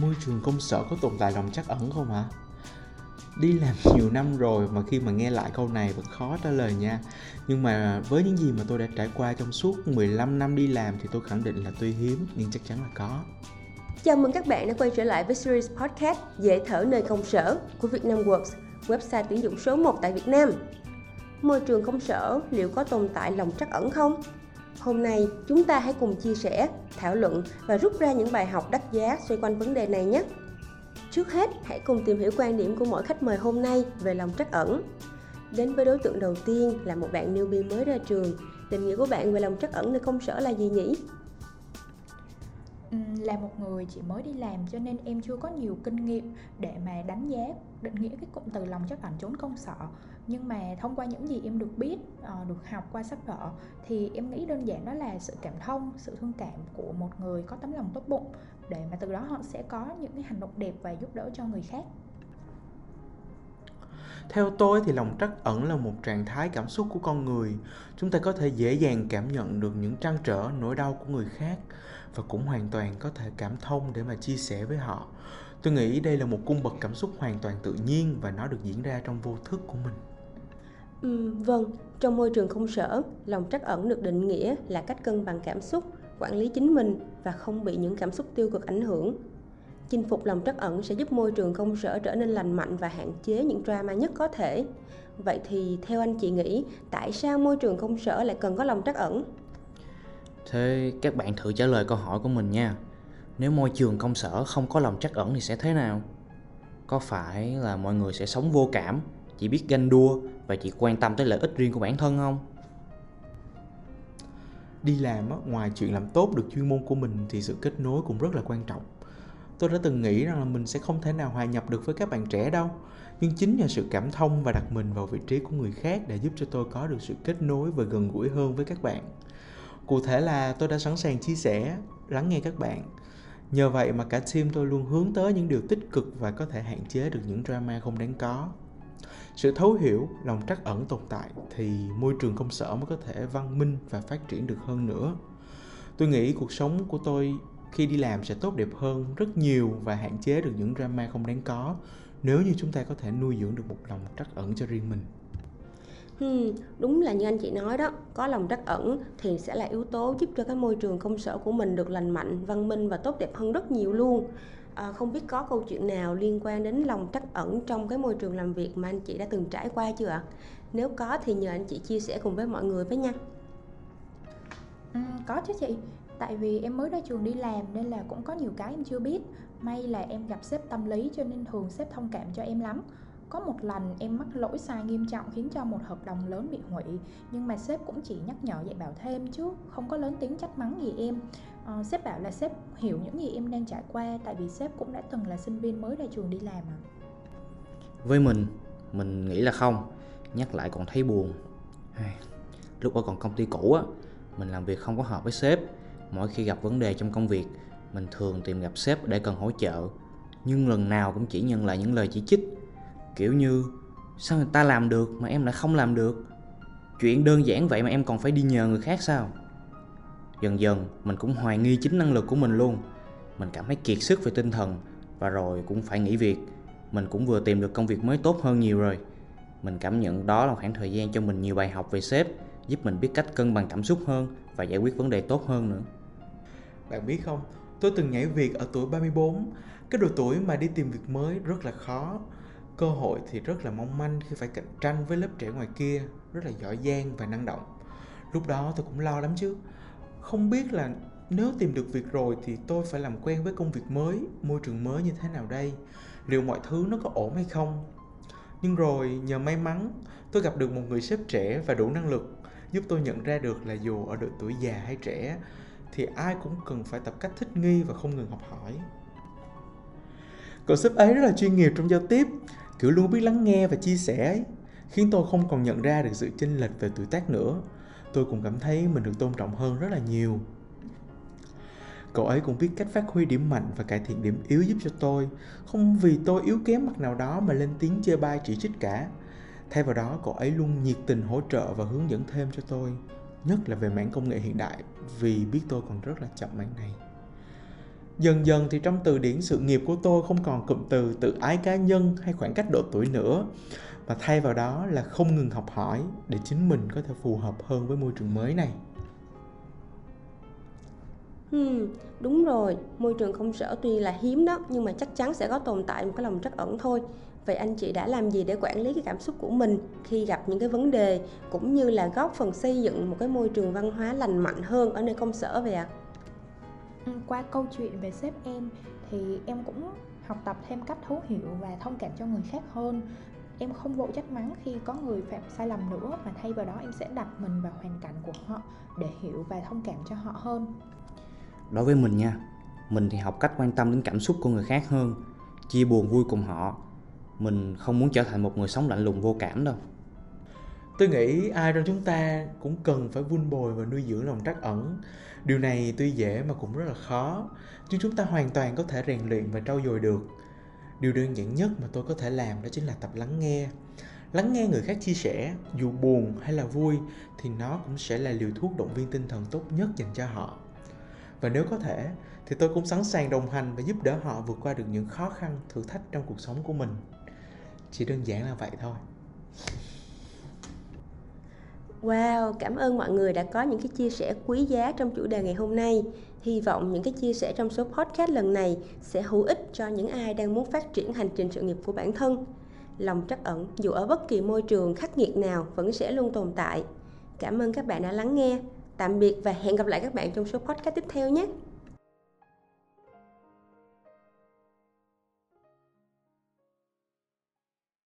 môi trường công sở có tồn tại lòng trắc ẩn không hả? Đi làm nhiều năm rồi mà khi mà nghe lại câu này vẫn khó trả lời nha. Nhưng mà với những gì mà tôi đã trải qua trong suốt 15 năm đi làm thì tôi khẳng định là tuy hiếm nhưng chắc chắn là có. Chào mừng các bạn đã quay trở lại với series podcast Dễ thở nơi công sở của VietnamWorks, website tuyển dụng số 1 tại Việt Nam. Môi trường công sở liệu có tồn tại lòng trắc ẩn không? Hôm nay chúng ta hãy cùng chia sẻ, thảo luận và rút ra những bài học đắt giá xoay quanh vấn đề này nhé. Trước hết, hãy cùng tìm hiểu quan điểm của mỗi khách mời hôm nay về lòng trắc ẩn. Đến với đối tượng đầu tiên là một bạn newbie mới ra trường. Định nghĩa của bạn về lòng trắc ẩn nơi công sở là gì nhỉ? Là một người chỉ mới đi làm cho nên em chưa có nhiều kinh nghiệm để mà đánh giá, định nghĩa cái cụm từ lòng trắc ẩn chốn công sở. Nhưng mà thông qua những gì em được biết, được học qua sách vở thì em nghĩ đơn giản đó là sự cảm thông, sự thương cảm của một người có tấm lòng tốt bụng, để mà từ đó họ sẽ có những cái hành động đẹp và giúp đỡ cho người khác. Theo tôi thì lòng trắc ẩn là một trạng thái cảm xúc của con người. Chúng ta có thể dễ dàng cảm nhận được những trăn trở, nỗi đau của người khác và cũng hoàn toàn có thể cảm thông để mà chia sẻ với họ. Tôi nghĩ đây là một cung bậc cảm xúc hoàn toàn tự nhiên và nó được diễn ra trong vô thức của mình. Vâng, trong môi trường công sở, lòng trắc ẩn được định nghĩa là cách cân bằng cảm xúc, quản lý chính mình và không bị những cảm xúc tiêu cực ảnh hưởng. Chinh phục lòng trắc ẩn sẽ giúp môi trường công sở trở nên lành mạnh và hạn chế những drama nhất có thể. Vậy thì theo anh chị nghĩ, tại sao môi trường công sở lại cần có lòng trắc ẩn? Thế các bạn thử trả lời câu hỏi của mình nha. Nếu môi trường công sở không có lòng trắc ẩn thì sẽ thế nào? Có phải là mọi người sẽ sống vô cảm, chỉ biết ganh đua và chỉ quan tâm tới lợi ích riêng của bản thân không? Đi làm, ngoài chuyện làm tốt được chuyên môn của mình thì sự kết nối cũng rất là quan trọng. Tôi đã từng nghĩ rằng là mình sẽ không thể nào hòa nhập được với các bạn trẻ đâu. Nhưng chính nhờ sự cảm thông và đặt mình vào vị trí của người khác đã giúp cho tôi có được sự kết nối và gần gũi hơn với các bạn. Cụ thể là tôi đã sẵn sàng chia sẻ, lắng nghe các bạn. Nhờ vậy mà cả team tôi luôn hướng tới những điều tích cực và có thể hạn chế được những drama không đáng có. Sự thấu hiểu, lòng trắc ẩn tồn tại thì môi trường công sở mới có thể văn minh và phát triển được hơn nữa. Tôi nghĩ cuộc sống của tôi khi đi làm sẽ tốt đẹp hơn rất nhiều và hạn chế được những drama không đáng có nếu như chúng ta có thể nuôi dưỡng được một lòng trắc ẩn cho riêng mình. Đúng là như anh chị nói đó, có lòng trắc ẩn thì sẽ là yếu tố giúp cho cái môi trường công sở của mình được lành mạnh, văn minh và tốt đẹp hơn rất nhiều luôn. Không biết có câu chuyện nào liên quan đến lòng trắc ẩn trong cái môi trường làm việc mà anh chị đã từng trải qua chưa ạ? Nếu có thì nhờ anh chị chia sẻ cùng với mọi người với nha. Có chứ chị. Tại vì em mới ra trường đi làm nên là cũng có nhiều cái em chưa biết. May là em gặp sếp tâm lý cho nên thường sếp thông cảm cho em lắm. Có một lần em mắc lỗi sai nghiêm trọng khiến cho một hợp đồng lớn bị hủy. Nhưng mà sếp cũng chỉ nhắc nhở dạy bảo thêm chứ không có lớn tiếng trách mắng gì em. Sếp bảo là sếp hiểu những gì em đang trải qua, tại vì sếp cũng đã từng là sinh viên mới ra trường đi làm. Với mình nghĩ là không. Nhắc lại còn thấy buồn. Lúc ở còn công ty cũ á, mình làm việc không có hợp với sếp. Mỗi khi gặp vấn đề trong công việc, mình thường tìm gặp sếp để cần hỗ trợ. Nhưng lần nào cũng chỉ nhận lại những lời chỉ trích, kiểu như sao người ta làm được mà em lại không làm được, chuyện đơn giản vậy mà em còn phải đi nhờ người khác sao. Dần dần mình cũng hoài nghi chính năng lực của mình luôn. Mình cảm thấy kiệt sức về tinh thần và rồi cũng phải nghỉ việc. Mình cũng vừa tìm được công việc mới tốt hơn nhiều rồi. Mình cảm nhận đó là khoảng thời gian cho mình nhiều bài học về sếp, giúp mình biết cách cân bằng cảm xúc hơn và giải quyết vấn đề tốt hơn nữa. Bạn biết không, tôi từng nhảy việc ở tuổi 34. Cái độ tuổi mà đi tìm việc mới rất là khó. Cơ hội thì rất là mong manh khi phải cạnh tranh với lớp trẻ ngoài kia, rất là giỏi giang và năng động. Lúc đó tôi cũng lo lắm chứ. Không biết là nếu tìm được việc rồi thì tôi phải làm quen với công việc mới, môi trường mới như thế nào đây? Liệu mọi thứ nó có ổn hay không? Nhưng rồi nhờ may mắn, tôi gặp được một người sếp trẻ và đủ năng lực, giúp tôi nhận ra được là dù ở độ tuổi già hay trẻ thì ai cũng cần phải tập cách thích nghi và không ngừng học hỏi. Cậu sếp ấy rất là chuyên nghiệp trong giao tiếp, kiểu luôn biết lắng nghe và chia sẻ ấy, khiến tôi không còn nhận ra được sự chênh lệch về tuổi tác nữa. Tôi cũng cảm thấy mình được tôn trọng hơn rất là nhiều. Cậu ấy cũng biết cách phát huy điểm mạnh và cải thiện điểm yếu giúp cho tôi, không vì tôi yếu kém mặt nào đó mà lên tiếng chê bai chỉ trích cả. Thay vào đó, cậu ấy luôn nhiệt tình hỗ trợ và hướng dẫn thêm cho tôi, nhất là về mảng công nghệ hiện đại, vì biết tôi còn rất là chậm mảng này. Dần dần thì trong từ điển sự nghiệp của tôi không còn cụm từ tự ái cá nhân hay khoảng cách độ tuổi nữa, mà thay vào đó là không ngừng học hỏi để chính mình có thể phù hợp hơn với môi trường mới này. Đúng rồi, môi trường công sở tuy là hiếm đó, nhưng mà chắc chắn sẽ có tồn tại một cái lòng trắc ẩn thôi. Vậy anh chị đã làm gì để quản lý cái cảm xúc của mình khi gặp những cái vấn đề, cũng như là góp phần xây dựng một cái môi trường văn hóa lành mạnh hơn ở nơi công sở vậy ạ? Qua câu chuyện về sếp em thì em cũng học tập thêm cách thấu hiểu và thông cảm cho người khác hơn. Em không vội trách mắng khi có người phạm sai lầm nữa, mà thay vào đó em sẽ đặt mình vào hoàn cảnh của họ để hiểu và thông cảm cho họ hơn. Đối với mình nha, mình thì học cách quan tâm đến cảm xúc của người khác hơn, chia buồn vui cùng họ. Mình không muốn trở thành một người sống lạnh lùng vô cảm đâu. Tôi nghĩ ai trong chúng ta cũng cần phải vun bồi và nuôi dưỡng lòng trắc ẩn. Điều này tuy dễ mà cũng rất là khó, nhưng chúng ta hoàn toàn có thể rèn luyện và trau dồi được. Điều đơn giản nhất mà tôi có thể làm đó chính là tập lắng nghe. Lắng nghe người khác chia sẻ, dù buồn hay là vui, thì nó cũng sẽ là liều thuốc động viên tinh thần tốt nhất dành cho họ. Và nếu có thể, thì tôi cũng sẵn sàng đồng hành và giúp đỡ họ vượt qua được những khó khăn, thử thách trong cuộc sống của mình. Chỉ đơn giản là vậy thôi. Wow, cảm ơn mọi người đã có những cái chia sẻ quý giá trong chủ đề ngày hôm nay. Hy vọng những cái chia sẻ trong số podcast lần này sẽ hữu ích cho những ai đang muốn phát triển hành trình sự nghiệp của bản thân. Lòng trắc ẩn dù ở bất kỳ môi trường khắc nghiệt nào vẫn sẽ luôn tồn tại. Cảm ơn các bạn đã lắng nghe. Tạm biệt và hẹn gặp lại các bạn trong số podcast tiếp theo nhé.